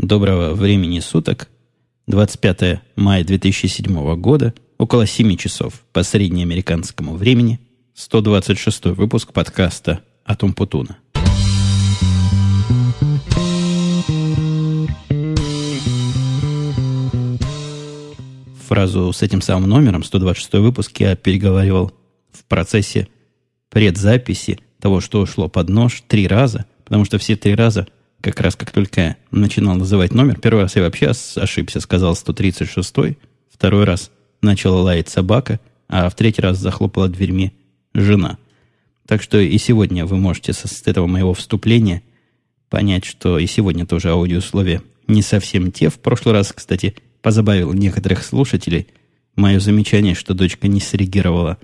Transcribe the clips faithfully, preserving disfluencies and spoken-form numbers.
Доброго времени суток. двадцать пятое мая две тысячи седьмого года, около семи часов по среднеамериканскому времени, сто двадцать шестой выпуск подкаста от Тумпутуна. Фразу с этим самым номером, сто двадцать шестой выпуск, я переговаривал в процессе предзаписи того, что ушло под нож, три раза, потому что все три раза, как раз как только я начинал называть номер, первый раз я вообще ошибся, сказал сто тридцать шестой, второй раз начала лаять собака, а в третий раз захлопала дверьми жена. Так что и сегодня вы можете с этого моего вступления понять, что и сегодня тоже аудиоусловия не совсем те. В прошлый раз, кстати, позабавил некоторых слушателей мое замечание, что дочка не среагировала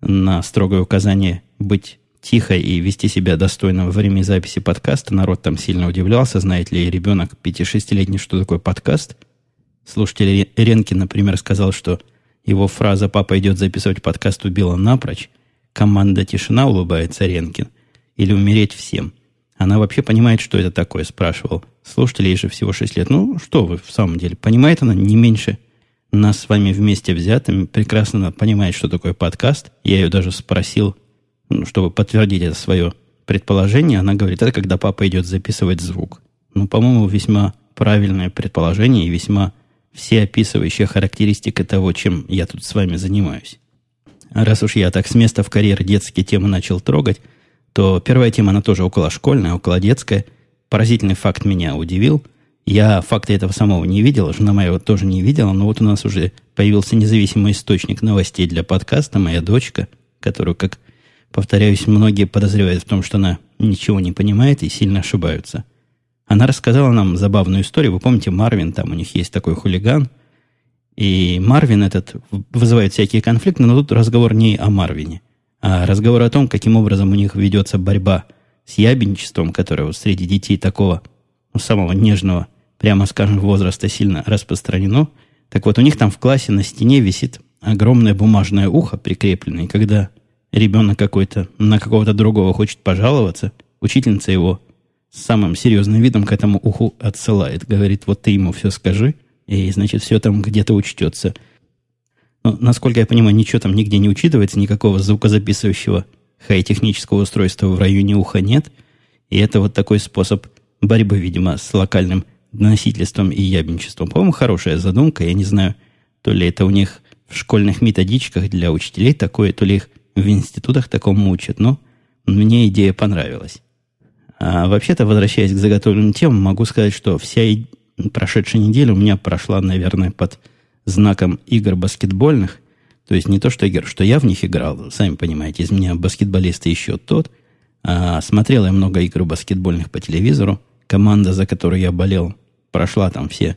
на строгое указание быть тихо и вести себя достойно во время записи подкаста. Народ там сильно удивлялся, знает ли ребенок пяти-шестилетний, что такое подкаст. Слушатель Ренки, например, сказал, что его фраза «папа идет записывать подкаст» убила напрочь. Команда «Тишина» улыбается Ренкин. Или «умереть всем». Она вообще понимает, что это такое, спрашивал. Слушатель, ей же всего шесть лет. Ну, что вы, в самом деле, понимает она не меньше нас с вами вместе взятыми. Прекрасно она понимает, что такое подкаст. Я ее даже спросил, чтобы подтвердить это свое предположение, она говорит, это когда папа идет записывать звук. Ну, по-моему, весьма правильное предположение и весьма всеописывающая характеристика того, чем я тут с вами занимаюсь. Раз уж я так с места в карьер детские темы начал трогать, то первая тема, она тоже околошкольная, околодетская. Поразительный факт меня удивил. Я факта этого самого не видел, жена моя его тоже не видела, но вот у нас уже появился независимый источник новостей для подкаста, моя дочка, которую, как повторяюсь, многие подозревают в том, что она ничего не понимает и сильно ошибаются. Она рассказала нам забавную историю. Вы помните, Марвин, там у них есть такой хулиган. И Марвин этот вызывает всякие конфликты, но тут разговор не о Марвине, а разговор о том, каким образом у них ведется борьба с ябенчеством, которое вот среди детей такого, ну, самого нежного, прямо скажем, возраста сильно распространено. Так вот, у них там в классе на стене висит огромное бумажное ухо прикрепленное, и когда ребенок какой-то на какого-то другого хочет пожаловаться, учительница его с самым серьезным видом к этому уху отсылает. Говорит, вот ты ему все скажи, и, значит, все там где-то учтется. Но, насколько я понимаю, ничего там нигде не учитывается, никакого звукозаписывающего хай-технического устройства в районе уха нет. И это вот такой способ борьбы, видимо, с локальным доносительством и ябенчеством. По-моему, хорошая задумка. Я не знаю, то ли это у них в школьных методичках для учителей такое, то ли их в институтах такому учат, но мне идея понравилась. А вообще-то, возвращаясь к заготовленным темам, могу сказать, что вся и... прошедшая неделя у меня прошла, наверное, под знаком игр баскетбольных. То есть не то, что игр, что я в них играл, сами понимаете, из меня баскетболист еще тот. А смотрел я много игр баскетбольных по телевизору. Команда, за которую я болел, прошла там все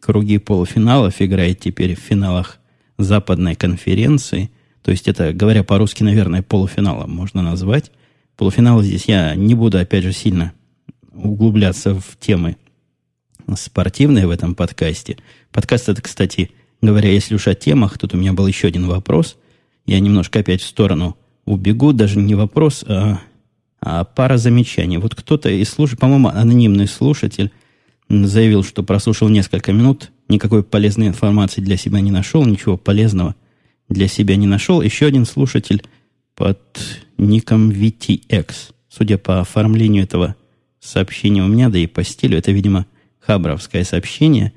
круги полуфиналов, играет теперь в финалах западной конференции. То есть это, говоря по-русски, наверное, полуфиналом можно назвать. Полуфинал здесь я не буду, опять же, сильно углубляться в темы спортивные в этом подкасте. Подкаст это, кстати, говоря, если уж о темах, тут у меня был еще один вопрос. Я немножко опять в сторону убегу, даже не вопрос, а, а пара замечаний. Вот кто-то из слушателей, по-моему, анонимный слушатель, заявил, что прослушал несколько минут, никакой полезной информации для себя не нашел, ничего полезного для себя не нашел. Еще один слушатель под ником ви ти экс. Судя по оформлению этого сообщения у меня, да и по стилю, это, видимо, хабровское сообщение.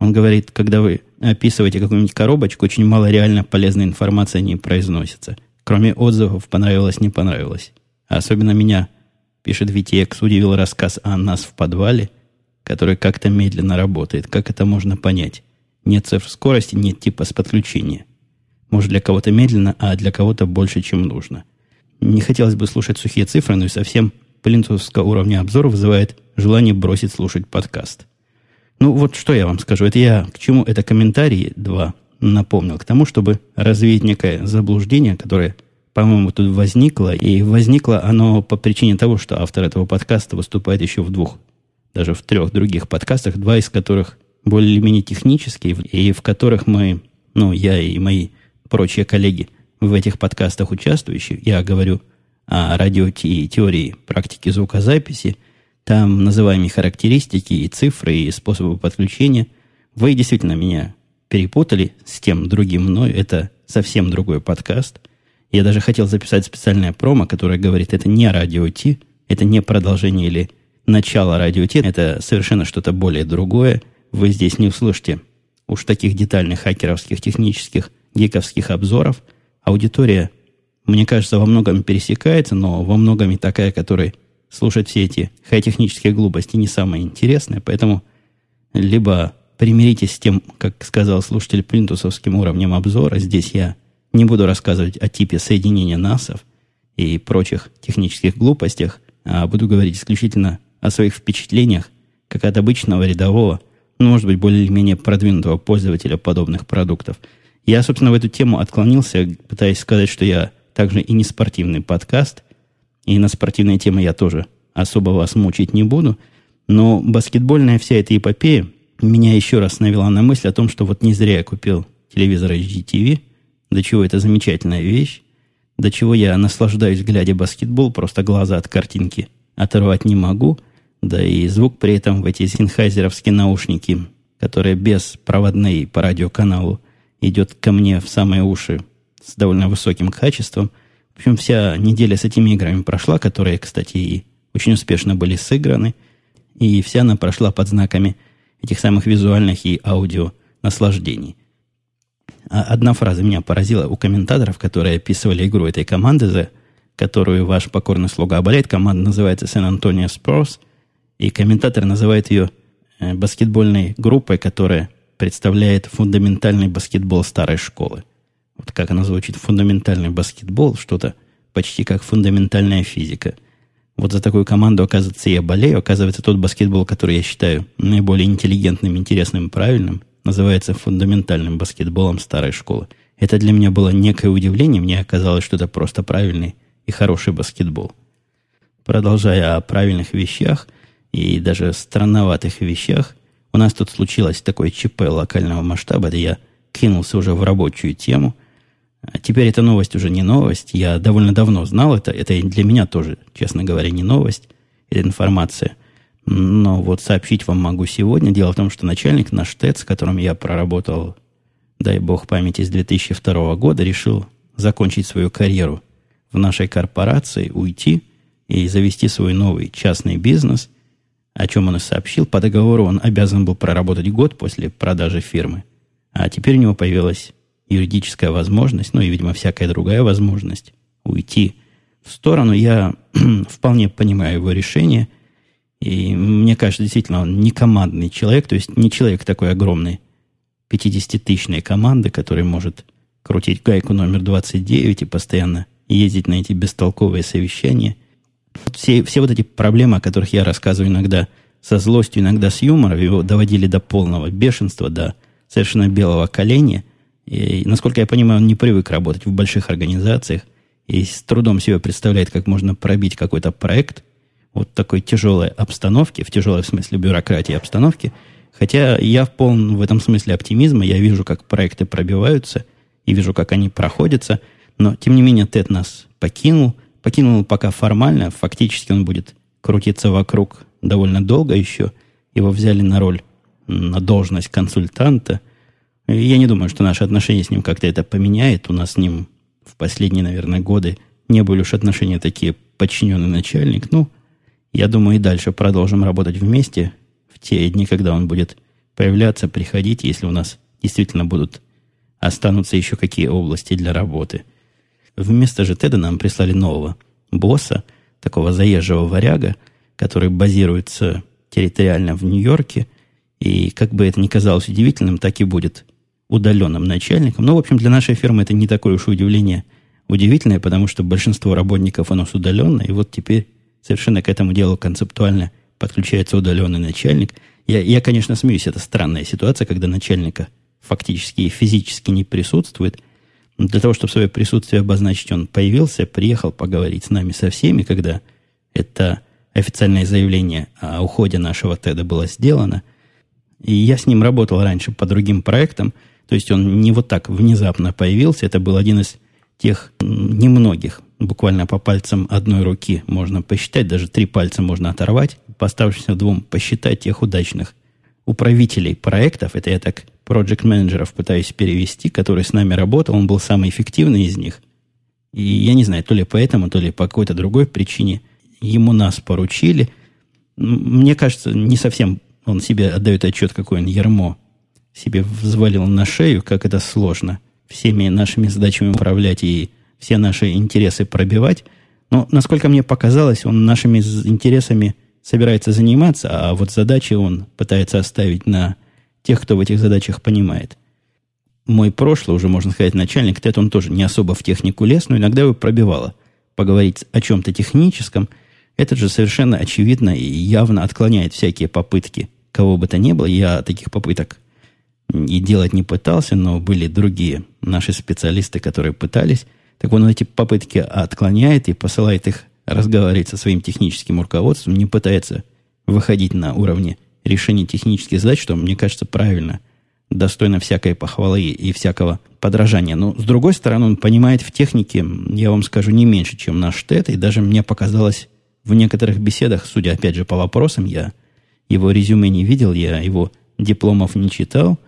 Он говорит, когда вы описываете какую-нибудь коробочку, очень мало реально полезной информации не произносится. Кроме отзывов «понравилось», «не понравилось». Особенно меня, пишет ви ти экс, удивил рассказ о нас в подвале, который как-то медленно работает. Как это можно понять? Нет цифр скорости, нет типа с подключения. Может, для кого-то медленно, а для кого-то больше, чем нужно. Не хотелось бы слушать сухие цифры, но и совсем плинтусского уровня обзора вызывает желание бросить слушать подкаст. Ну, вот что я вам скажу. Это я к чему это комментарии два напомнил. К тому, чтобы развеять некое заблуждение, которое, по-моему, тут возникло. И возникло оно по причине того, что автор этого подкаста выступает еще в двух, даже в трех других подкастах, два из которых более-менее технические, и в которых мы, ну, я и мои прочие коллеги в этих подкастах участвующие, я говорю о радио и теории практики звукозаписи, Там называемые характеристики и цифры, и способы подключения. Вы действительно меня перепутали с тем другим мной. Это совсем другой подкаст. Я даже хотел записать специальное промо, которое говорит, это не радио Ти, это не продолжение или начало радио Ти, это совершенно что-то более другое. Вы здесь не услышите уж таких детальных хакеровских, технических, гиковских обзоров. Аудитория, мне кажется, во многом пересекается, но во многом и такая, которая слушать все эти хай-технические глупости не самое интересное, поэтому либо примиритесь с тем, как сказал слушатель, плинтусовским уровнем обзора. Здесь я не буду рассказывать о типе соединения насов и прочих технических глупостях, а буду говорить исключительно о своих впечатлениях, как от обычного рядового, ну, может быть, более-менее продвинутого пользователя подобных продуктов. Я, собственно, в эту тему отклонился, пытаясь сказать, что я также и не спортивный подкаст, и на спортивные темы я тоже особо вас мучить не буду. Но баскетбольная вся эта эпопея меня еще раз навела на мысль о том, что вот не зря я купил телевизор эйч ди ти ви. До чего это замечательная вещь. До чего я наслаждаюсь, глядя баскетбол. Просто глаза от картинки оторвать не могу. Да и звук при этом в эти сенхайзеровские наушники, которые беспроводные по радиоканалу, идет ко мне в самые уши с довольно высоким качеством. В общем, вся неделя с этими играми прошла, которые, кстати, и очень успешно были сыграны. И вся она прошла под знаками этих самых визуальных и аудио наслаждений. А одна фраза меня поразила у комментаторов, которые описывали игру этой команды, за которую ваш покорный слуга болеет. Команда называется San Antonio Spurs. И комментатор называет ее баскетбольной группой, которая представляет фундаментальный баскетбол старой школы. Вот как она звучит, фундаментальный баскетбол, что-то почти как фундаментальная физика. Вот за такую команду, оказывается, я болею. Оказывается, тот баскетбол, который я считаю наиболее интеллигентным, интересным, правильным, называется фундаментальным баскетболом старой школы. Это для меня было некое удивление. Мне оказалось, что это просто правильный и хороший баскетбол. Продолжая о правильных вещах и даже странноватых вещах, у нас тут случилось такое ЧП локального масштаба, да я кинулся уже в рабочую тему. Теперь эта новость уже не новость. Я довольно давно знал это. Это для меня тоже, честно говоря, не новость. Это информация. Но вот сообщить вам могу сегодня. Дело в том, что начальник наш ТЭЦ, с которым я проработал, дай бог памяти, с две тысячи второго года, решил закончить свою карьеру в нашей корпорации, уйти и завести свой новый частный бизнес, о чем он и сообщил. По договору он обязан был проработать год после продажи фирмы. А теперь у него появилась юридическая возможность, ну и, видимо, всякая другая возможность уйти в сторону. Я вполне понимаю его решение. И мне кажется, действительно, он не командный человек, то есть не человек такой огромной пятидесятитысячной команды, который может крутить гайку номер двадцать девять и постоянно ездить на эти бестолковые совещания. Все, все вот эти проблемы, о которых я рассказываю иногда со злостью, иногда с юмором, его доводили до полного бешенства, до совершенно белого коленя. И, насколько я понимаю, он не привык работать в больших организациях и с трудом себе представляет, как можно пробить какой-то проект вот в такой тяжелой обстановке, в тяжелой в смысле бюрократии обстановке. Хотя я полон в этом смысле оптимизма, я вижу, как проекты пробиваются и вижу, как они проходятся. Но, тем не менее, Тед нас покинул. Покинул пока формально, фактически он будет крутиться вокруг довольно долго еще. Его взяли на роль, на должность консультанта. Я не думаю, что наши отношения с ним как-то это поменяет. У нас с ним в последние, наверное, годы не были уж отношения такие подчиненный начальник. Ну, я думаю, и дальше продолжим работать вместе в те дни, когда он будет появляться, приходить, если у нас действительно будут останутся еще какие области для работы. Вместо же Теда нам прислали нового босса, такого заезжего варяга, который базируется территориально в Нью-Йорке. И как бы это ни казалось удивительным, так и будет удаленным начальником. Но, в общем, для нашей фирмы это не такое уж удивление удивительное, потому что большинство работников у нас удаленно, и вот теперь совершенно к этому делу концептуально подключается удаленный начальник. Я, я, конечно, смеюсь, это странная ситуация, когда начальника фактически и физически не присутствует. Но для того, чтобы свое присутствие обозначить, он появился, приехал поговорить с нами со всеми, когда это официальное заявление о уходе нашего Теда было сделано. И я с ним работал раньше по другим проектам, то есть он не вот так внезапно появился. Это был один из тех немногих буквально по пальцам одной руки можно посчитать, даже три пальца можно оторвать, по оставшимся двум посчитать тех удачных управителей проектов, это я так проджект-менеджеров пытаюсь перевести, который с нами работал, он был самый эффективный из них. И я не знаю, то ли поэтому, то ли по какой-то другой причине ему нас поручили. Мне кажется, не совсем он себе отдает отчет, какой он ярмо себе взвалил на шею, как это сложно всеми нашими задачами управлять и все наши интересы пробивать. Но, насколько мне показалось, он нашими интересами собирается заниматься, а вот задачи он пытается оставить на тех, кто в этих задачах понимает. Мой прошлый, уже можно сказать, начальник, Тед, он тоже не особо в технику лез, но иногда его пробивало поговорить о чем-то техническом. Этот же совершенно очевидно и явно отклоняет всякие попытки кого бы то ни было. Я таких попыток и делать не пытался, но были другие наши специалисты, которые пытались. Так он эти попытки отклоняет и посылает их разговаривать со своим техническим руководством, не пытается выходить на уровни решения технических задач, что, мне кажется, правильно, достойно всякой похвалы и всякого подражания. Но, с другой стороны, он понимает в технике, я вам скажу, не меньше, чем наш Тед, и даже мне показалось в некоторых беседах, судя, опять же, по вопросам, я его резюме не видел, я его дипломов не читал.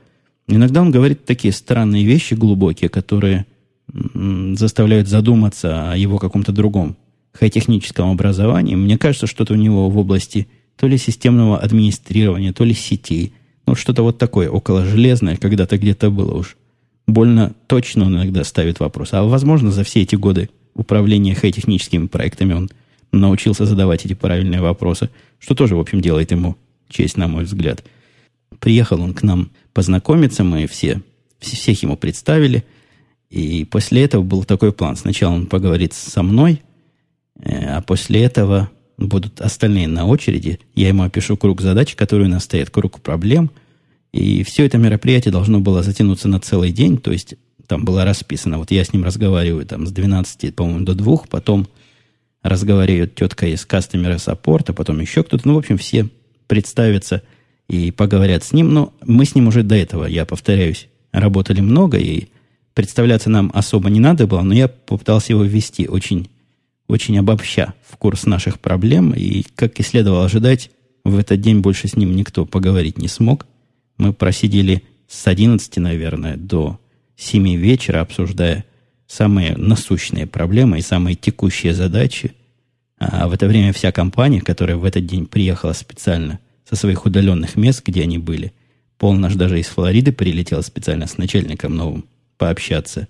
Иногда он говорит такие странные вещи глубокие, которые заставляют задуматься о его каком-то другом хай-техническом образовании. Мне кажется, что-то у него в области то ли системного администрирования, то ли сетей. Ну, что-то вот такое, около железное, когда-то где-то было уж. Больно точно он иногда ставит вопрос. А, возможно, за все эти годы управления хай-техническими проектами он научился задавать эти правильные вопросы, что тоже, в общем, делает ему честь, на мой взгляд. Приехал он к нам познакомиться, мы все, всех ему представили, и после этого был такой план. Сначала он поговорит со мной, а после этого будут остальные на очереди. Я ему опишу круг задач, которые у нас стоят, круг проблем. И все это мероприятие должно было затянуться на целый день. То есть там было расписано. Вот я с ним разговариваю там с двенадцати, по-моему, до двух. Потом разговаривает тетка из кастомера саппорта. Потом еще кто-то. Ну, в общем, все представятся и поговорят с ним. Но мы с ним уже до этого, я повторяюсь, работали много. И представляться нам особо не надо было. Но я попытался его ввести очень очень обобща в курс наших проблем, и, как и следовало ожидать, в этот день больше с ним никто поговорить не смог. Мы просидели с одиннадцати, наверное, до семи вечера, обсуждая самые насущные проблемы и самые текущие задачи. А в это время вся компания, которая в этот день приехала специально со своих удаленных мест, где они были, Пол наш даже из Флориды прилетел специально с начальником новым пообщаться.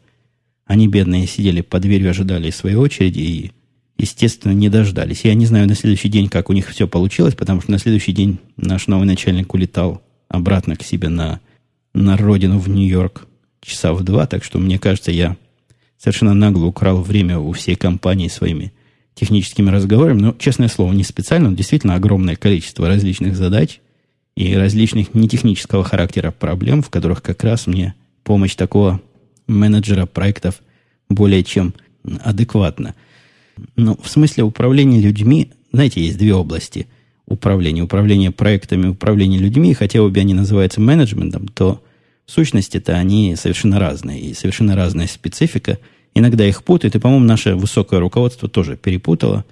Они, бедные, сидели под дверью, ожидали своей очереди и естественно, не дождались. Я не знаю на следующий день, как у них все получилось, потому что на следующий день наш новый начальник улетал обратно к себе на, на родину в Нью-Йорк часа в два. Так что, мне кажется, я совершенно нагло украл время у всей компании своими техническими разговорами. Но, честное слово, не специально. Но действительно огромное количество различных задач и различных нетехнического характера проблем, в которых как раз мне помощь такого менеджера проектов более чем адекватна. Ну, в смысле управления людьми, знаете, есть две области управления. Управление проектами, управление людьми. Хотя обе они называются менеджментом, то в сущности-то они совершенно разные. И совершенно разная специфика. Иногда их путают. И, по-моему, наше высокое руководство тоже перепутало.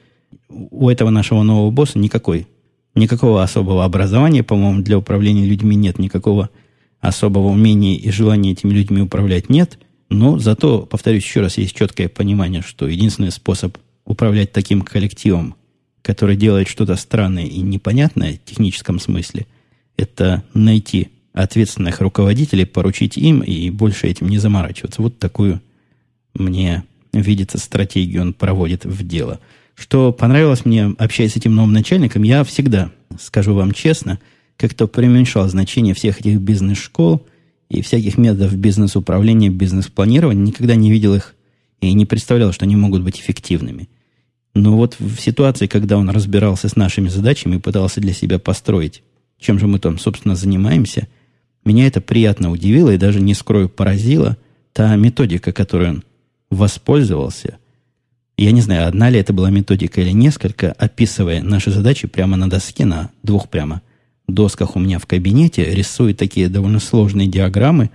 У этого нашего нового босса никакой, никакого особого образования, по-моему, для управления людьми нет. Никакого особого умения и желания этими людьми управлять нет. Но зато, повторюсь еще раз, есть четкое понимание, что единственный способ управлять таким коллективом, который делает что-то странное и непонятное в техническом смысле, это найти ответственных руководителей, поручить им и больше этим не заморачиваться. Вот такую, мне видится, стратегию он проводит в дело. Что понравилось мне, общаясь с этим новым начальником, я всегда, скажу вам честно, как-то преуменьшал значение всех этих бизнес-школ и всяких методов бизнес-управления, бизнес-планирования. Никогда не видел их и не представлял, что они могут быть эффективными. Но вот в ситуации, когда он разбирался с нашими задачами и пытался для себя построить, чем же мы там, собственно, занимаемся, меня это приятно удивило и даже, не скрою, поразило та методика, которой он воспользовался. Я не знаю, одна ли это была методика или несколько, описывая наши задачи прямо на доске, на двух прямо досках у меня в кабинете, рисует такие довольно сложные диаграммы,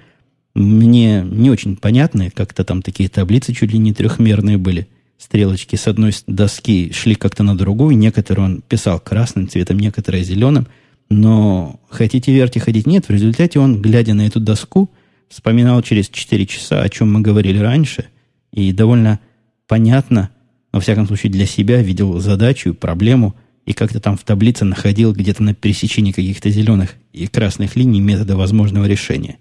мне не очень понятные, как-то там такие таблицы чуть ли не трехмерные были стрелочки с одной доски шли как-то на другую. Некоторые он писал красным цветом, некоторые зеленым. Но хотите верьте, хотите нет. В результате он, глядя на эту доску, вспоминал через четыре часа, о чем мы говорили раньше, и довольно понятно, во всяком случае для себя, видел задачу, проблему, и как-то там в таблице находил где-то на пересечении каких-то зеленых и красных линий методы возможного решения.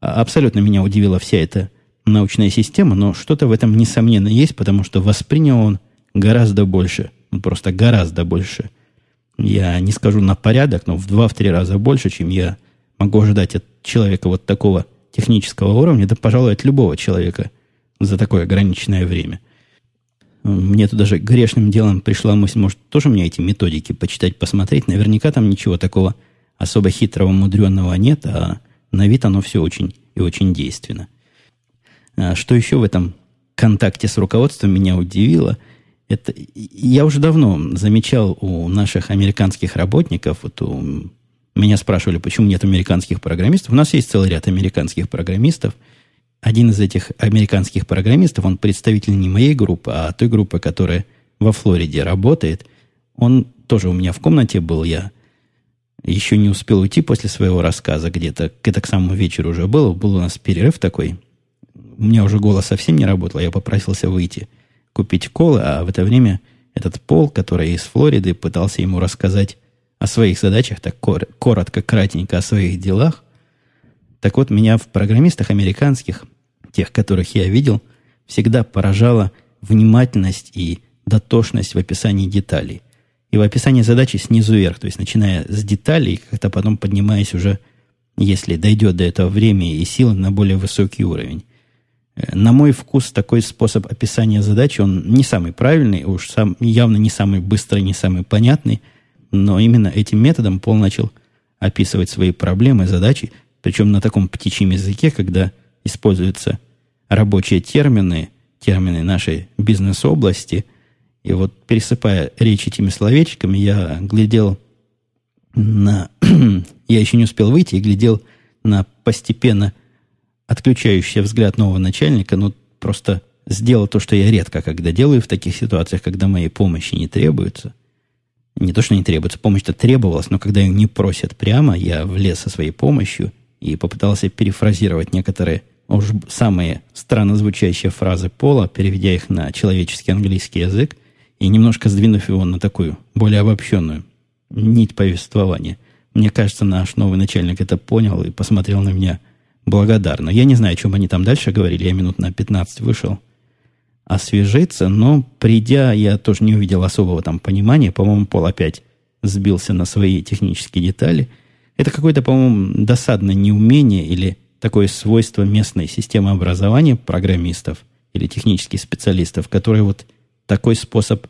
Абсолютно меня удивила вся эта научная система, но что-то в этом несомненно есть, потому что воспринял он гораздо больше, ну, просто гораздо больше. Я не скажу на порядок, но в два-три раза больше, чем я могу ожидать от человека вот такого технического уровня, да, пожалуй, от любого человека за такое ограниченное время. Мне тут даже грешным делом пришла мысль, может, тоже мне эти методики почитать, посмотреть. Наверняка там ничего такого особо хитрого, мудреного нет, а на вид оно все очень и очень действенно. Что еще в этом контакте с руководством меня удивило, это я уже давно замечал у наших американских работников, вот у меня спрашивали, почему нет американских программистов. У нас есть целый ряд американских программистов. Один из этих американских программистов, он представитель не моей группы, а той группы, которая во Флориде работает. Он тоже у меня в комнате был. Я еще не успел уйти после своего рассказа где-то. Это к самому вечеру уже было. Был у нас перерыв такой. У меня уже голос совсем не работал. Я попросился выйти купить колы. А в это время этот Пол, который из Флориды, пытался ему рассказать о своих задачах, так коротко, кратенько о своих делах. Так вот, меня в программистах американских, тех, которых я видел, всегда поражала внимательность и дотошность в описании деталей. И в описании задачи снизу вверх, то есть начиная с деталей, как-то потом поднимаясь уже, если дойдет до этого время и силы, на более высокий уровень. На мой вкус, такой способ описания задачи, он не самый правильный, уж сам, явно не самый быстрый, не самый понятный. Но именно этим методом Пол начал описывать свои проблемы, задачи, причем на таком птичьем языке, когда используются рабочие термины, термины нашей бизнес-области. И вот, пересыпая речь этими словечками, я глядел на... я еще не успел выйти и глядел на постепенно отключающийся взгляд нового начальника. Ну, просто сделал то, что я редко когда делаю в таких ситуациях, когда моей помощи не требуется. Не то, что не требуется, помощь-то требовалась, но когда ее не просят прямо, я влез со своей помощью и попытался перефразировать некоторые уж самые странно звучащие фразы Пола, переведя их на человеческий английский язык и немножко сдвинув его на такую более обобщенную нить повествования. Мне кажется, наш новый начальник это понял и посмотрел на меня благодарно. Я не знаю, о чем они там дальше говорили, я минут на пятнадцать вышел освежиться, но придя, я тоже не увидел особого там понимания. По-моему, Пол опять сбился на свои технические детали. Это какое-то, по-моему, досадное неумение или такое свойство местной системы образования программистов или технических специалистов, которые вот такой способ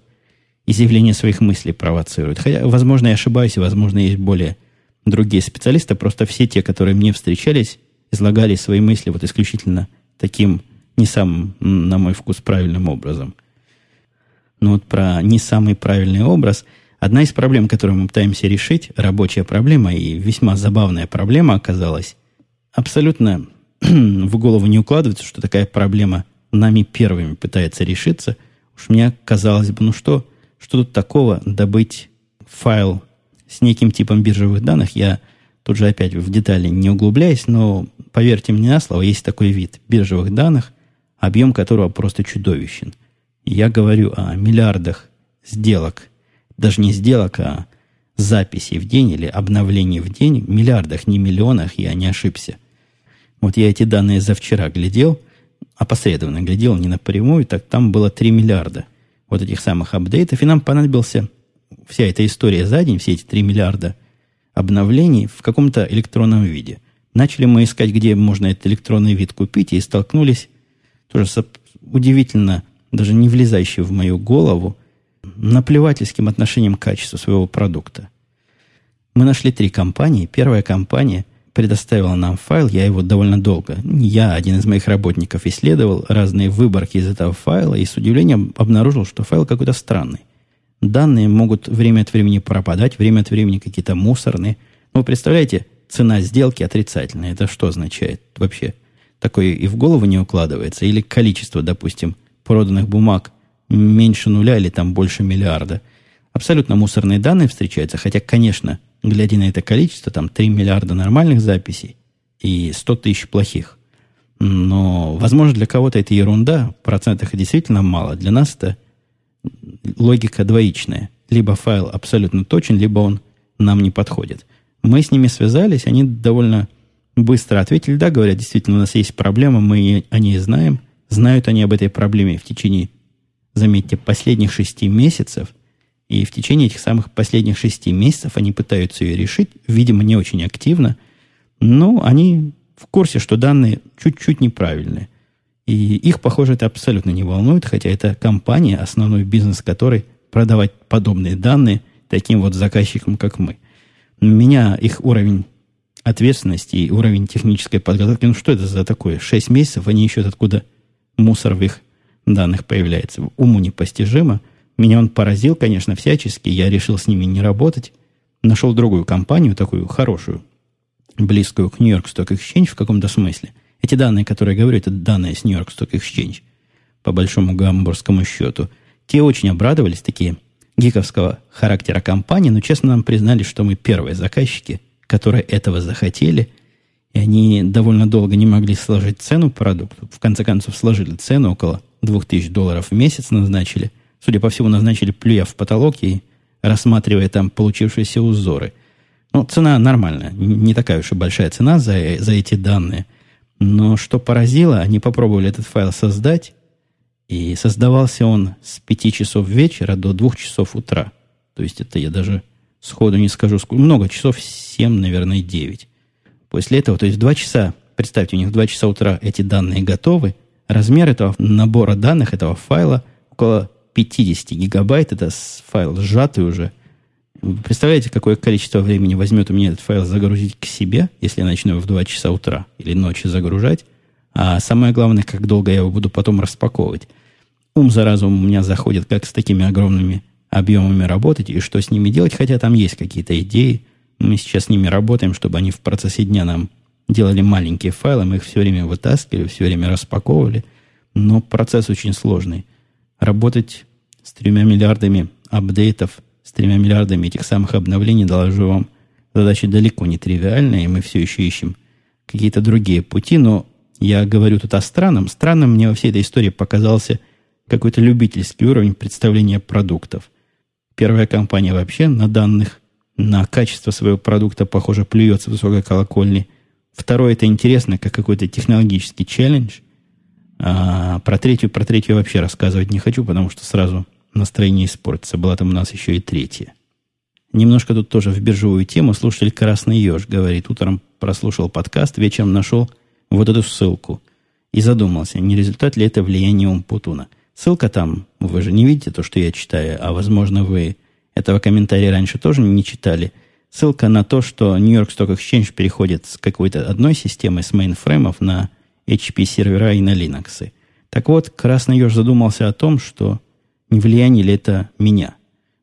изъявления своих мыслей провоцируют. Хотя, возможно, я ошибаюсь, и, возможно, есть более другие специалисты, просто все те, которые мне встречались, излагали свои мысли вот исключительно таким не самым, на мой вкус, правильным образом. Но вот про не самый правильный образ. Одна из проблем, которую мы пытаемся решить, рабочая проблема и весьма забавная проблема оказалась, абсолютно в голову не укладывается, что такая проблема нами первыми пытается решиться. Уж мне казалось бы, ну что, что тут такого добыть файл с неким типом биржевых данных? Я тут же опять в детали не углубляюсь, но поверьте мне на слово, есть такой вид биржевых данных, объем которого просто чудовищен. Я говорю о миллиардах сделок, даже не сделок, а записей в день или обновлений в день, миллиардах, не миллионах, я не ошибся. Вот я эти данные за вчера глядел, опосредованно глядел, не напрямую, так там было три миллиарда вот этих самых апдейтов, и нам понадобился вся эта история за день, все эти три миллиарда обновлений в каком-то электронном виде. Начали мы искать, где можно этот электронный вид купить, и столкнулись тоже с удивительно, даже не влезающей в мою голову, наплевательским отношением к качеству своего продукта. Мы нашли три компании. Первая компания предоставила нам файл, я его довольно долго, я, один из моих работников, исследовал разные выборки из этого файла и с удивлением обнаружил, что файл какой-то странный. Данные могут время от времени пропадать, время от времени какие-то мусорные. Вы представляете, цена сделки отрицательная. Это что означает вообще? Такое и в голову не укладывается. Или количество, допустим, проданных бумаг меньше нуля или там больше миллиарда. Абсолютно мусорные данные встречаются, хотя, конечно, глядя на это количество, там три миллиарда нормальных записей и сто тысяч плохих. Но, возможно, для кого-то это ерунда, в процентах действительно мало. Для нас это логика двоичная. Либо файл абсолютно точен, либо он нам не подходит. Мы с ними связались, они довольно быстро ответили, да, говорят, действительно, у нас есть проблема, мы о ней знаем. Знают они об этой проблеме в течение, заметьте, последних шести месяцев. И в течение этих самых последних шести месяцев они пытаются ее решить, видимо, не очень активно. Но они в курсе, что данные чуть-чуть неправильные. И их, похоже, это абсолютно не волнует, хотя это компания, основной бизнес которой продавать подобные данные таким вот заказчикам, как мы. Меня их уровень ответственности и уровень технической подготовки, ну что это за такое? Шесть месяцев они ищут, откуда мусор в их данных появляется. Уму непостижимо. Меня он поразил, конечно, всячески. Я решил с ними не работать. Нашел другую компанию, такую хорошую, близкую к New York Stock Exchange в каком-то смысле. Эти данные, которые я говорю, это данные с New York Stock Exchange по большому гамбургскому счету. Те очень обрадовались, такие гиковского характера компании, но честно нам признали, что мы первые заказчики, которые этого захотели. И они довольно долго не могли сложить цену продукту. В конце концов, сложили цену, около двух тысяч долларов в месяц назначили. Судя по всему, назначили, плюя в потолок и рассматривая там получившиеся узоры. Ну, цена нормальная, не такая уж и большая цена за, за эти данные. Но что поразило, они попробовали этот файл создать, и создавался он с пяти часов вечера до двух часов утра. То есть это я даже сходу не скажу, сколько, много часов, семь, наверное, девять. После этого, то есть два часа, представьте, у них в два часа утра эти данные готовы. Размер этого набора данных, этого файла, около пятьдесят гигабайт, это файл сжатый уже. Представляете, какое количество времени возьмет у меня этот файл загрузить к себе, если я начну его в два часа утра или ночью загружать. А самое главное, как долго я его буду потом распаковывать. Ум за разум у меня заходит, как с такими огромными объемами работать и что с ними делать, хотя там есть какие-то идеи. Мы сейчас с ними работаем, чтобы они в процессе дня нам делали маленькие файлы, мы их все время вытаскивали, все время распаковывали. Но процесс очень сложный. Работать с тремя миллиардами апдейтов, с тремя миллиардами этих самых обновлений, доложу вам, задача далеко не тривиальная, и мы все еще ищем какие-то другие пути, но я говорю тут о странном. Странным мне во всей этой истории показался какой-то любительский уровень представления продуктов. Первая компания вообще на данных, на качество своего продукта, похоже, плюется в высокой колокольни. Второе, это интересно, как какой-то технологический челлендж. А про третью, про третью вообще рассказывать не хочу, потому что сразу настроение испортится. Была там у нас еще и третья. Немножко тут тоже в биржевую тему. Слушатель «Красный еж» говорит, утром прослушал подкаст, вечером нашел вот эту ссылку и задумался, не результат ли это влияния Умпутуна. Ссылка там, вы же не видите то, что я читаю, а, возможно, вы этого комментария раньше тоже не читали. Ссылка на то, что New York Stock Exchange переходит с какой-то одной системы, с мейнфреймов на эйч пи сервера и на Linux. Так вот, Красный Ёж задумался о том, что не влияние ли это меня.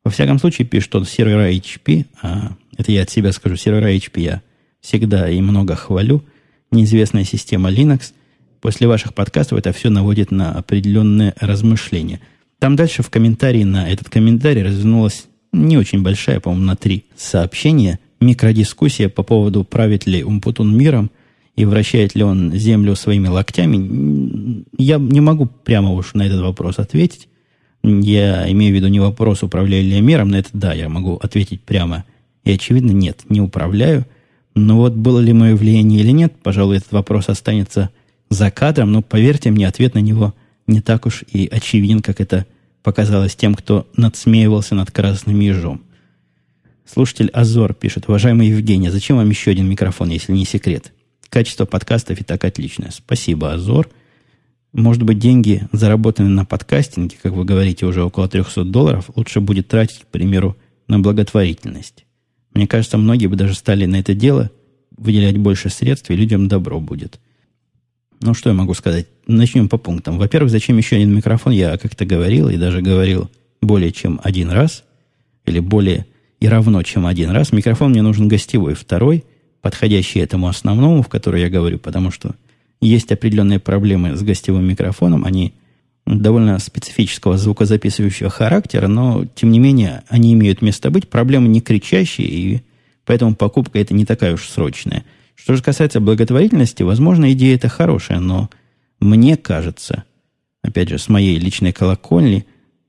Во всяком случае, пишет он сервера эйч пи, а это я от себя скажу, сервера эйч пи я всегда и много хвалю, неизвестная система Linux. После ваших подкастов это все наводит на определенные размышления. Там дальше в комментарии на этот комментарий развернулась не очень большая, по-моему, на три сообщения, микродискуссия по поводу, правит ли Умпутун миром и вращает ли он землю своими локтями. Я не могу прямо уж на этот вопрос ответить. Я имею в виду не вопрос, управляю ли я миром, на это да, я могу ответить прямо. И очевидно, нет, не управляю. Но вот было ли мое влияние или нет, пожалуй, этот вопрос останется за кадром, но поверьте мне, ответ на него не так уж и очевиден, как это показалось тем, кто надсмеивался над Красным Ежом. Слушатель Азор пишет: уважаемый Евгений, зачем вам еще один микрофон, если не секрет? Качество подкастов и так отличное. Спасибо, Азор. Может быть, деньги, заработанные на подкастинге, как вы говорите, уже около триста долларов, лучше будет тратить, к примеру, на благотворительность. Мне кажется, многие бы даже стали на это дело выделять больше средств, и людям добро будет. Ну, что я могу сказать? Начнем по пунктам. Во-первых, зачем еще один микрофон? Я как-то говорил, и даже говорил более чем один раз, или более и равно чем один раз. Микрофон мне нужен гостевой, второй, подходящий этому основному, в который я говорю, потому что есть определенные проблемы с гостевым микрофоном, они довольно специфического звукозаписывающего характера, но, тем не менее, они имеют место быть. Проблемы не кричащие, и поэтому покупка это не такая уж срочная. Что же касается благотворительности, возможно, идея эта хорошая, но мне кажется, опять же, с моей личной колокольни,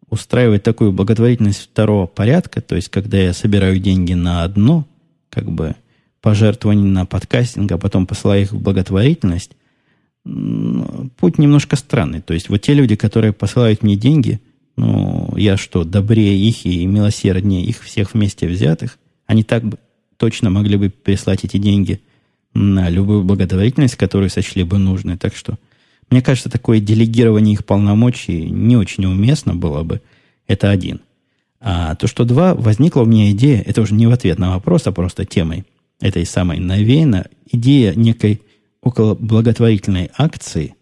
устраивать такую благотворительность второго порядка, то есть, когда я собираю деньги на одно, как бы пожертвование на подкастинг, а потом посылаю их в благотворительность, путь немножко странный. То есть, вот те люди, которые посылают мне деньги, ну, я что, добрее их и милосерднее их всех вместе взятых, они так бы точно могли бы прислать эти деньги на любую благотворительность, которую сочли бы нужной. Так что, мне кажется, такое делегирование их полномочий не очень уместно было бы. Это один. А то, что два, возникла у меня идея, это уже не в ответ на вопрос, а просто темой этой самой навеяна, идея некой около благотворительной акции.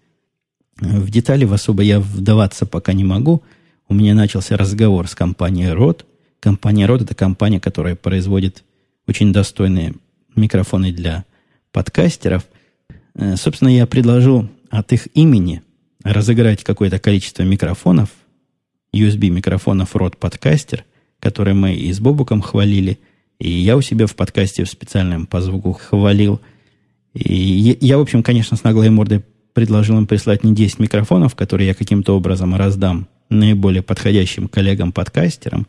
В детали в особо я вдаваться пока не могу. У меня начался разговор с компанией Rode. Компания Rode – это компания, которая производит очень достойные микрофоны для подкастеров. Собственно, я предложил от их имени разыграть какое-то количество микрофонов, ю эс би-микрофонов Rode Podcaster, которые мы и с Бобуком хвалили, и я у себя в подкасте в специальном по звуку хвалил. И я, в общем, конечно, с наглой мордой предложил им прислать не десять микрофонов, которые я каким-то образом раздам наиболее подходящим коллегам-подкастерам.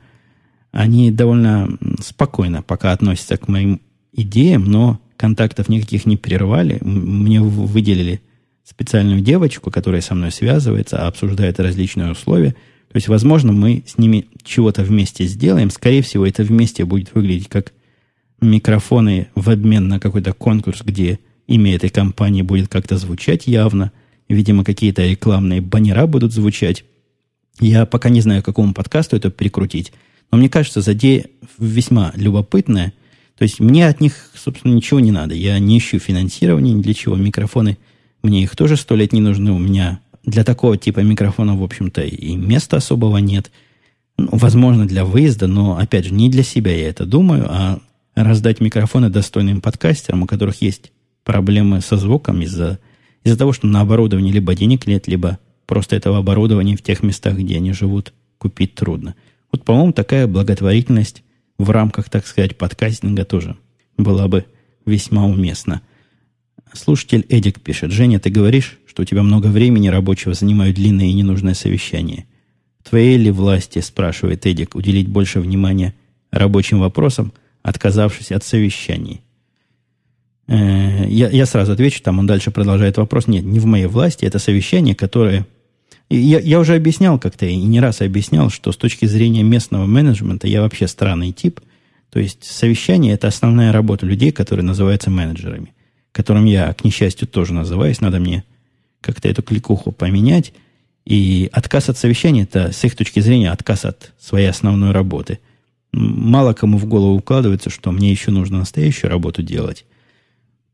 Они довольно спокойно пока относятся к моим идеям, но контактов никаких не прервали. Мне выделили специальную девочку, которая со мной связывается, обсуждает различные условия. То есть, возможно, мы с ними чего-то вместе сделаем. Скорее всего, это вместе будет выглядеть как микрофоны в обмен на какой-то конкурс, где имя этой компании будет как-то звучать явно. Видимо, какие-то рекламные баннера будут звучать. Я пока не знаю, к какому подкасту это прикрутить. Но мне кажется, задея весьма любопытная. То есть, мне от них, собственно, ничего не надо. Я не ищу финансирования, ни для чего. Микрофоны, мне их тоже сто лет не нужны. У меня для такого типа микрофона, в общем-то, и места особого нет. Ну, возможно, для выезда, но, опять же, не для себя я это думаю, а раздать микрофоны достойным подкастерам, у которых есть проблемы со звуком из-за, из-за того, что на оборудовании либо денег нет, либо просто этого оборудования в тех местах, где они живут, купить трудно. Вот, по-моему, такая благотворительность в рамках, так сказать, подкастинга тоже была бы весьма уместна. Слушатель Эдик пишет: «Женя, ты говоришь, что у тебя много времени рабочего занимают длинные и ненужные совещания. В твоей ли власти, спрашивает Эдик, уделить больше внимания рабочим вопросам, отказавшись от совещаний?» Э, я, я сразу отвечу, там он дальше продолжает вопрос. Нет, не в моей власти, это совещание, которое... Я, я уже объяснял как-то, и не раз объяснял, что с точки зрения местного менеджмента я вообще странный тип. То есть совещание – это основная работа людей, которые называются менеджерами, которым я, к несчастью, тоже называюсь. Надо мне как-то эту кликуху поменять. И отказ от совещания – это, с их точки зрения, отказ от своей основной работы. Мало кому в голову укладывается, что мне еще нужно настоящую работу делать.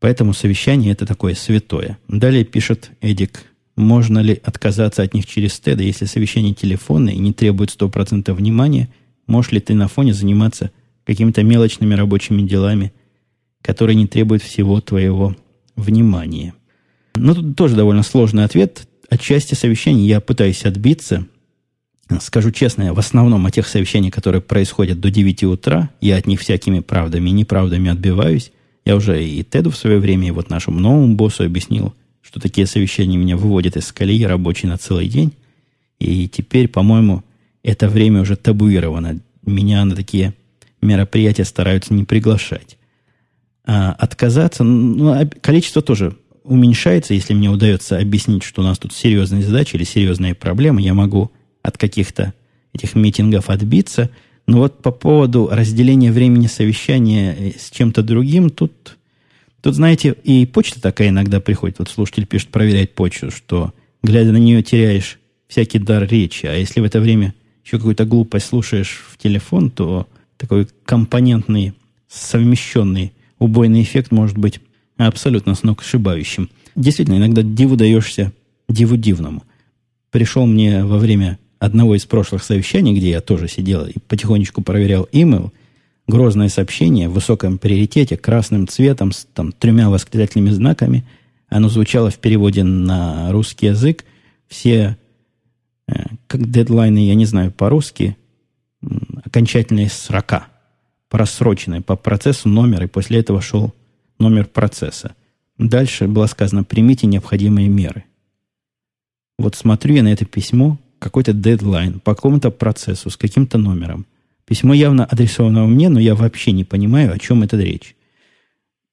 Поэтому совещание – это такое святое. Далее пишет Эдик: «Можно ли отказаться от них через Теда, если совещание телефонное и не требует сто процентов внимания? Можешь ли ты на фоне заниматься какими-то мелочными рабочими делами, которые не требуют всего твоего внимания?» Ну, тут тоже довольно сложный ответ. Отчасти совещаний я пытаюсь отбиться. Скажу честно, в основном о тех совещаниях, которые происходят до девяти утра, я от них всякими правдами и неправдами отбиваюсь. Я уже и Теду в свое время, и вот нашему новому боссу объяснил, что такие совещания меня выводят из колеи рабочей на целый день. И теперь, по-моему, это время уже табуировано. Меня на такие мероприятия стараются не приглашать. А отказаться, ну, количество тоже уменьшается, если мне удается объяснить, что у нас тут серьезные задачи или серьезные проблемы, я могу от каких-то этих митингов отбиться. Но вот по поводу разделения времени совещания с чем-то другим, тут, тут, знаете, и почта такая иногда приходит. Вот слушатель пишет, проверять почту, что, глядя на нее, теряешь всякий дар речи. А если в это время еще какую-то глупость слушаешь в телефон, то такой компонентный, совмещенный убойный эффект может быть абсолютно сногсшибающим. Действительно, иногда диву даешься, диву дивному. Пришел мне во время одного из прошлых совещаний, где я тоже сидел и потихонечку проверял имейл, грозное сообщение в высоком приоритете, красным цветом, с там, тремя восклицательными знаками. Оно звучало в переводе на русский язык: «Все как дедлайны, я не знаю по-русски, окончательные срока, просроченные по процессу номер, и после этого шел номер процесса. Дальше было сказано, примите необходимые меры. Вот смотрю я на это письмо, какой-то дедлайн по какому-то процессу с каким-то номером. Письмо явно адресовано мне, но я вообще не понимаю, о чем это речь.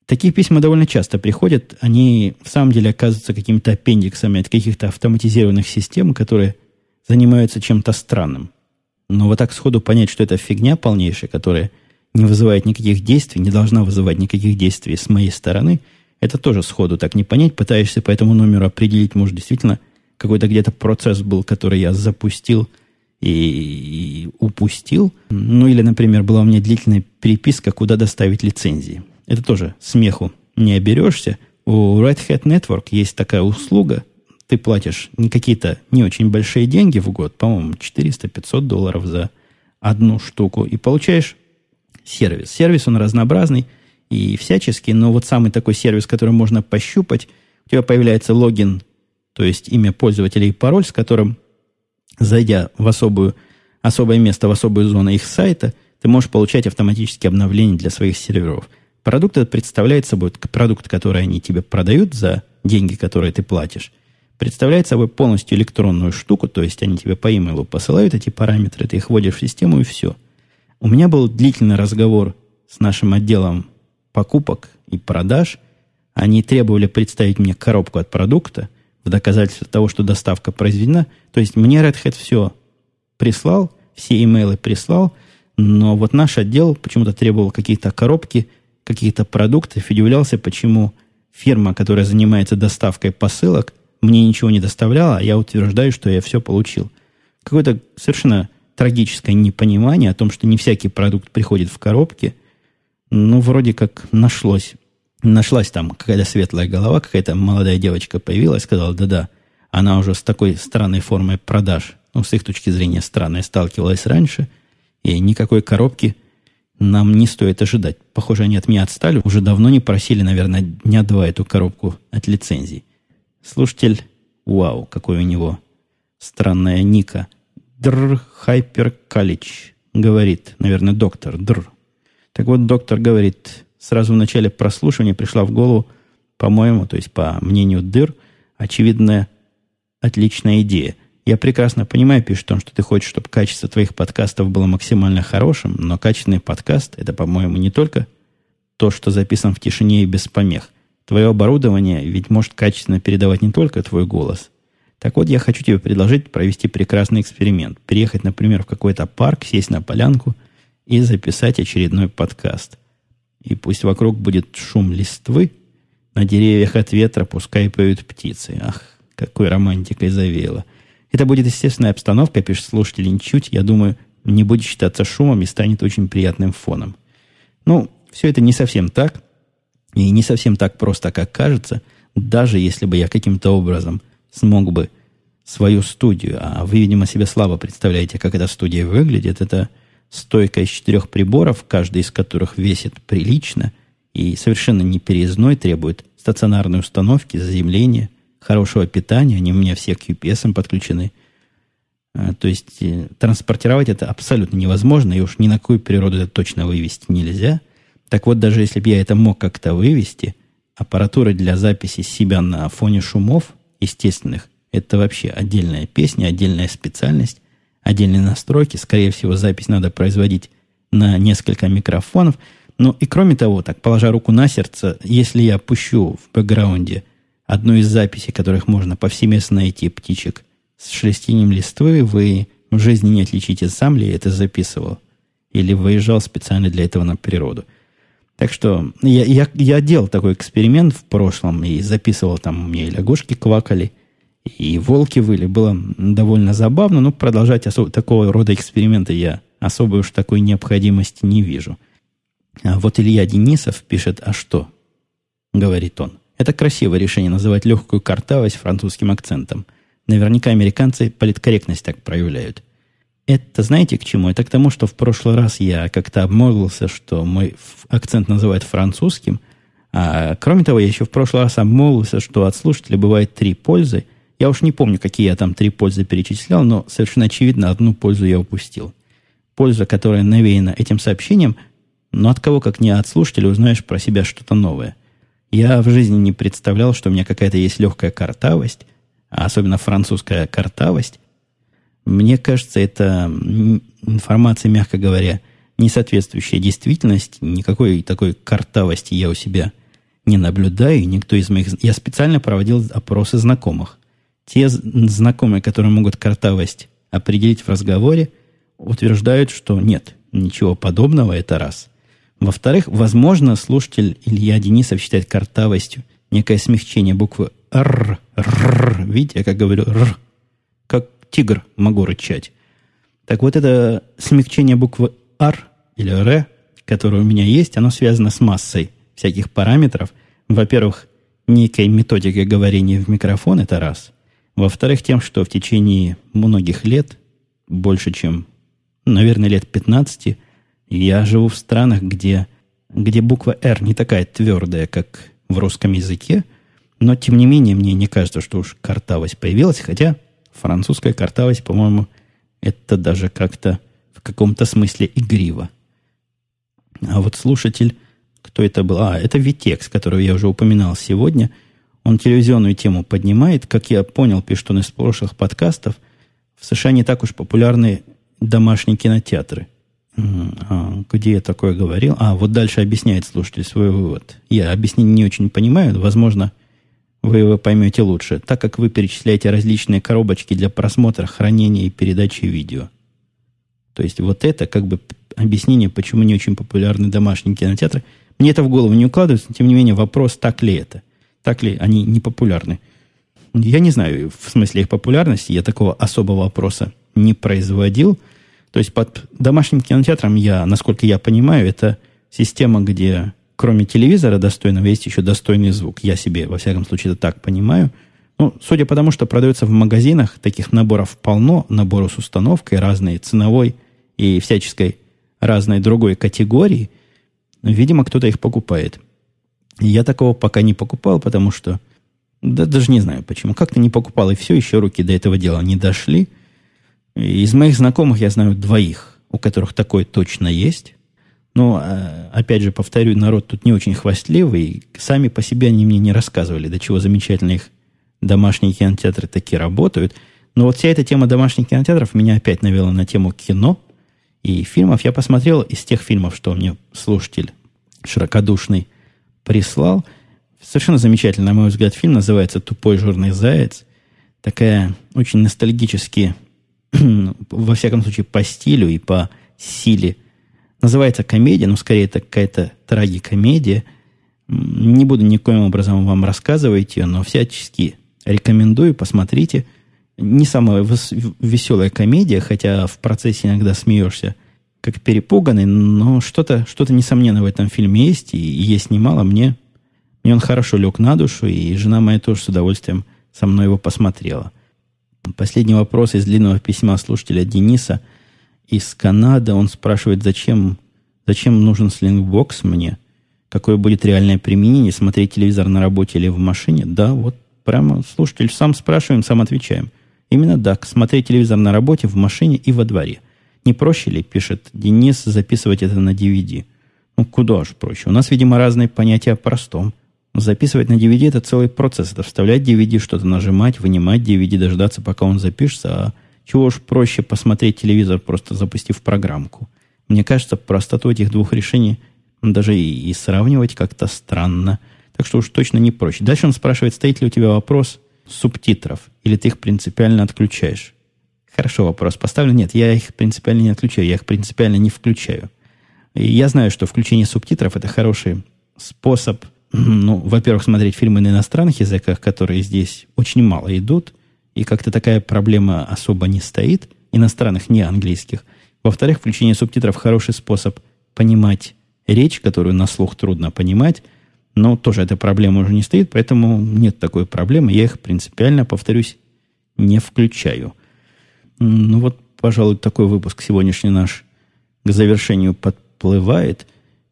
Такие письма довольно часто приходят. Они в самом деле оказываются какими-то аппендиксами от каких-то автоматизированных систем, которые занимаются чем-то странным. Но вот так сходу понять, что это фигня полнейшая, которая не вызывает никаких действий, не должна вызывать никаких действий с моей стороны, это тоже сходу так не понять. Пытаешься по этому номеру определить, может, действительно какой-то где-то процесс был, который я запустил и упустил. Ну или, например, была у меня длительная переписка, куда доставить лицензии. Это тоже смеху не оберешься. У Red Hat Network есть такая услуга. Ты платишь не какие-то не очень большие деньги в год, по-моему, четыреста-пятьсот долларов за одну штуку, и получаешь сервис. Сервис, он разнообразный и всяческий, но вот самый такой сервис, который можно пощупать, у тебя появляется логин, то есть имя пользователя и пароль, с которым, зайдя в особую, особое место, в особую зону их сайта, ты можешь получать автоматические обновления для своих серверов. Продукт этот представляет собой, продукт, который они тебе продают за деньги, которые ты платишь, представляет собой полностью электронную штуку, то есть они тебе по имейлу посылают эти параметры, ты их вводишь в систему и все. У меня был длительный разговор с нашим отделом покупок и продаж. Они требовали представить мне коробку от продукта в доказательство того, что доставка произведена. То есть мне Red Hat все прислал, все имейлы прислал, но вот наш отдел почему-то требовал какие-то коробки, каких-то продуктов, и удивлялся, почему фирма, которая занимается доставкой посылок, мне ничего не доставляла, а я утверждаю, что я все получил. Какое-то совершенно трагическое непонимание о том, что не всякий продукт приходит в коробке. Ну, вроде как нашлось. Нашлась там какая-то светлая голова, какая-то молодая девочка появилась, сказала, да-да, она уже с такой странной формой продаж, ну, с их точки зрения странной, сталкивалась раньше, и никакой коробки нам не стоит ожидать. Похоже, они от меня отстали, уже давно не просили, наверное, дня два эту коробку от лицензий. Слушатель, вау, какой у него странная ника. Др Хайпер Калич, говорит, наверное, доктор, др. Так вот, доктор говорит, сразу в начале прослушивания пришла в голову, по-моему, то есть по мнению дыр, очевидная отличная идея. Я прекрасно понимаю, пишет он, что ты хочешь, чтобы качество твоих подкастов было максимально хорошим, но качественный подкаст – это, по-моему, не только то, что записано в тишине и без помех. Твое оборудование ведь может качественно передавать не только твой голос. Так вот, я хочу тебе предложить провести прекрасный эксперимент. Переехать, например, в какой-то парк, сесть на полянку и записать очередной подкаст. И пусть вокруг будет шум листвы, на деревьях от ветра пускай поют птицы. Ах, какой романтикой завеяло. Это будет естественная обстановка, пишет слушатель, ничуть, я думаю, не будет считаться шумом и станет очень приятным фоном. Ну, все это не совсем так. И не совсем так просто, как кажется, даже если бы я каким-то образом смог бы свою студию, а вы, видимо, себе слабо представляете, как эта студия выглядит, это стойка из четырех приборов, каждый из которых весит прилично и совершенно не переездной, требует стационарной установки, заземления, хорошего питания, они у меня все к ю пи эс подключены. То есть транспортировать это абсолютно невозможно, и уж ни на какую природу это точно вывести нельзя. Так вот, даже если бы я это мог как-то вывести, аппаратуры для записи себя на фоне шумов естественных, это вообще отдельная песня, отдельная специальность, отдельные настройки. Скорее всего, запись надо производить на несколько микрофонов. Ну и кроме того, так, положа руку на сердце, если я пущу в бэкграунде одну из записей, которых можно повсеместно найти, птичек с шелестением листвы, вы в жизни не отличите, сам ли я это записывал или выезжал специально для этого на природу. Так что я, я, я делал такой эксперимент в прошлом и записывал, там у меня и лягушки квакали, и волки выли. Было довольно забавно, но продолжать особ... такого рода эксперименты я особой уж такой необходимости не вижу. А вот Илья Денисов пишет, а что? Говорит он. Это красивое решение называть легкую картавость французским акцентом. Наверняка американцы политкорректность так проявляют. Это знаете к чему? Это к тому, что в прошлый раз я как-то обмолвился, что мой акцент называют французским. А кроме того, я еще в прошлый раз обмолвился, что от слушателя бывает три пользы. Я уж не помню, какие я там три пользы перечислял, но совершенно очевидно, одну пользу я упустил. Польза, которая навеяна этим сообщением, но от кого, как не от слушателя, узнаешь про себя что-то новое. Я в жизни не представлял, что у меня какая-то есть легкая картавость, а особенно французская картавость. Мне кажется, это информация, мягко говоря, не соответствующая действительности. Никакой такой картавости я у себя не наблюдаю. И никто из моих... Я специально проводил опросы знакомых. Те знакомые, которые могут картавость определить в разговоре, утверждают, что нет, ничего подобного, это раз. Во-вторых, возможно, слушатель Илья Денисов считает картавостью некое смягчение буквы «р». «Р». Видите, я как говорю «р», как тигр могу рычать. Так вот, это смягчение буквы «р» или «р», которое у меня есть, оно связано с массой всяких параметров. Во-первых, некой методикой говорения в микрофон, это раз. Во-вторых, тем, что в течение многих лет, больше чем, наверное, лет пятнадцати, я живу в странах, где, где буква «р» не такая твердая, как в русском языке, но, тем не менее, мне не кажется, что уж картавость появилась, хотя французская картавость, по-моему, это даже как-то в каком-то смысле игриво. А вот слушатель, кто это был? А, это Витекс, которого я уже упоминал сегодня. Он телевизионную тему поднимает. Как я понял, пишет он из прошлых подкастов, в США не так уж популярны домашние кинотеатры. А где я такое говорил? А, вот дальше объясняет слушатель свой вывод. Я объяснение не очень понимаю. Возможно, вы его поймете лучше, так как вы перечисляете различные коробочки для просмотра, хранения и передачи видео. То есть вот это как бы объяснение, почему не очень популярны домашние кинотеатры. Мне это в голову не укладывается, но тем не менее вопрос, так ли это. Так ли они не популярны? Я не знаю, в смысле их популярности, я такого особого вопроса не производил. То есть под домашним кинотеатром, я, насколько я понимаю, это система, где кроме телевизора достойного есть еще достойный звук. Я себе, во всяком случае, это так понимаю. Ну, судя по тому, что продается в магазинах, таких наборов полно, наборы с установкой, разной ценовой и всяческой разной другой категории. Видимо, кто-то их покупает. Я такого пока не покупал, потому что... Да даже не знаю почему. Как-то не покупал, и все, еще руки до этого дела не дошли. Из моих знакомых я знаю двоих, у которых такое точно есть. Но, опять же, повторю, народ тут не очень хвастливый. Сами по себе они мне не рассказывали, до чего замечательно их домашние кинотеатры такие работают. Но вот вся эта тема домашних кинотеатров меня опять навела на тему кино и фильмов. Я посмотрел из тех фильмов, что мне слушатель широкодушный прислал. Совершенно замечательный, на мой взгляд, фильм. Называется «Тупой жирный заяц». Такая очень ностальгически, во всяком случае, по стилю и по силе. Называется комедия, но скорее это какая-то трагикомедия. Не буду никоим образом вам рассказывать ее, но всячески рекомендую, посмотрите. Не самая веселая комедия, хотя в процессе иногда смеешься, как перепуганный, но что-то, что-то несомненно в этом фильме есть, и есть немало. Мне, мне он хорошо лег на душу, и жена моя тоже с удовольствием со мной его посмотрела. Последний вопрос из длинного письма слушателя Дениса из Канады. Он спрашивает, зачем, зачем нужен Slingbox мне? Какое будет реальное применение? Смотреть телевизор на работе или в машине? Да, вот прямо слушатель, сам спрашиваем, сам отвечаем. Именно так. Смотреть телевизор на работе, в машине и во дворе. Не проще ли, пишет Денис, записывать это на ди ви ди? Ну, куда же проще? У нас, видимо, разные понятия о простом. Записывать на ди ви ди – это целый процесс. Это вставлять ди ви ди, что-то нажимать, вынимать ди ви ди, дождаться, пока он запишется. А чего уж проще посмотреть телевизор, просто запустив программку. Мне кажется, простоту этих двух решений даже и, и сравнивать как-то странно. Так что уж точно не проще. Дальше он спрашивает, стоит ли у тебя вопрос субтитров, или ты их принципиально отключаешь. Хорошо, вопрос поставлен. Нет, я их принципиально не отключаю, я их принципиально не включаю. И я знаю, что включение субтитров – это хороший способ, ну, во-первых, смотреть фильмы на иностранных языках, которые здесь очень мало идут, и как-то такая проблема особо не стоит, иностранных, не английских. Во-вторых, включение субтитров – хороший способ понимать речь, которую на слух трудно понимать, но тоже эта проблема уже не стоит, поэтому нет такой проблемы. Я их принципиально, повторюсь, не включаю. Ну вот, пожалуй, такой выпуск сегодняшний наш к завершению подплывает,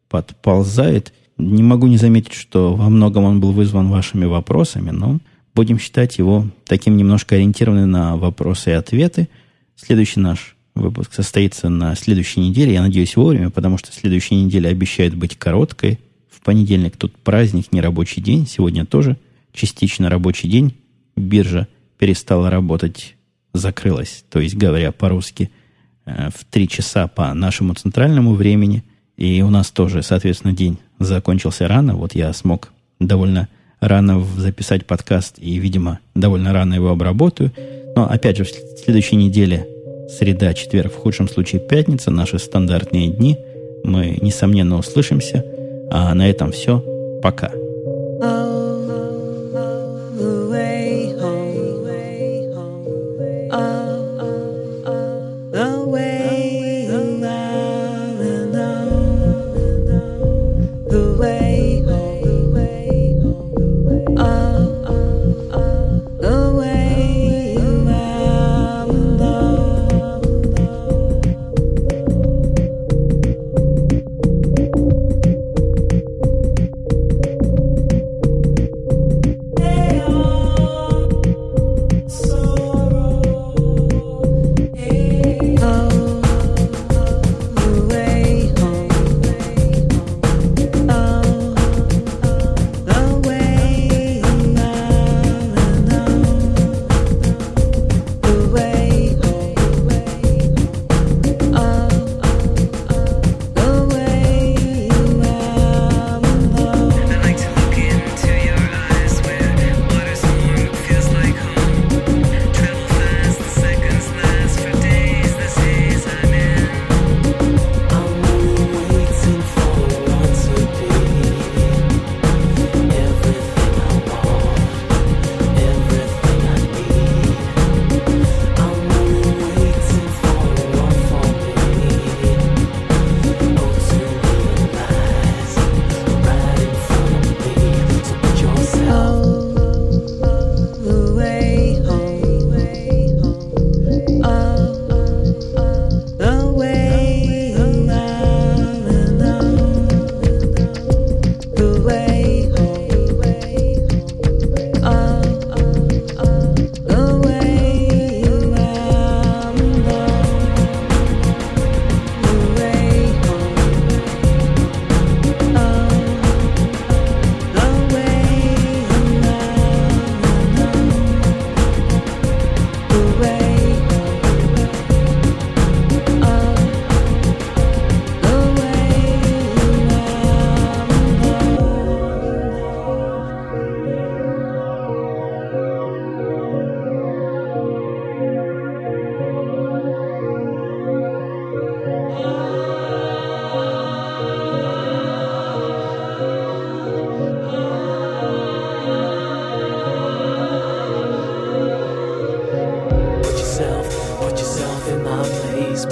подползает. Не могу не заметить, что во многом он был вызван вашими вопросами, но Будем считать его таким немножко ориентированным на вопросы и ответы. Следующий наш выпуск состоится на следующей неделе. Я надеюсь, вовремя, потому что следующая неделя обещает быть короткой. В понедельник тут праздник, нерабочий день. Сегодня тоже частично рабочий день. Биржа перестала работать, закрылась, то есть, говоря по-русски, в три часа по нашему центральному времени. И у нас тоже, соответственно, день закончился рано. Вот я смог довольно рано записать подкаст и, видимо, довольно рано его обработаю. Но, опять же, в следующей неделе среда, четверг, в худшем случае пятница, наши стандартные дни. Мы, несомненно, услышимся. А на этом все. Пока.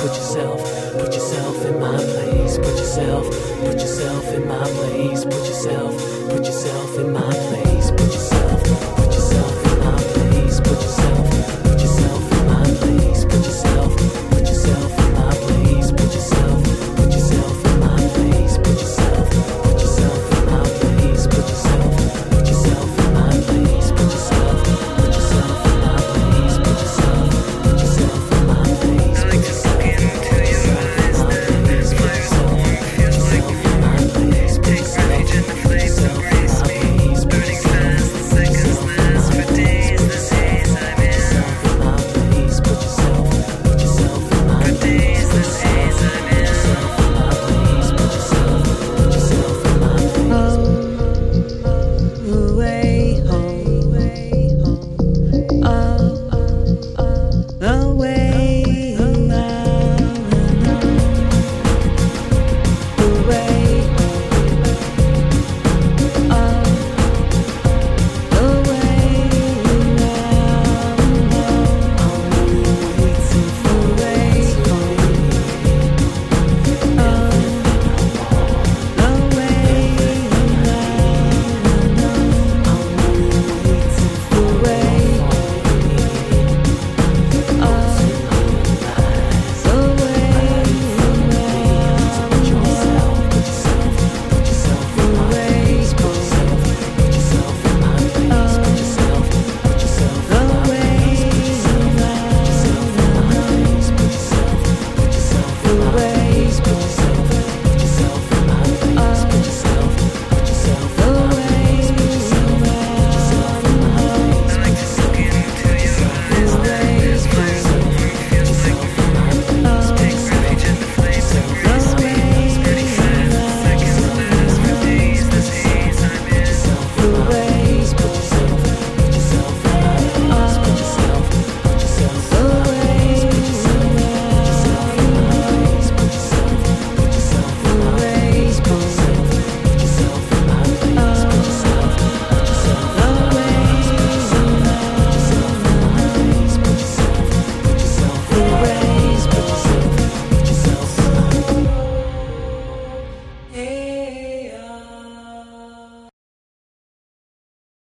Put yourself in my place. Put yourself, put yourself in my place.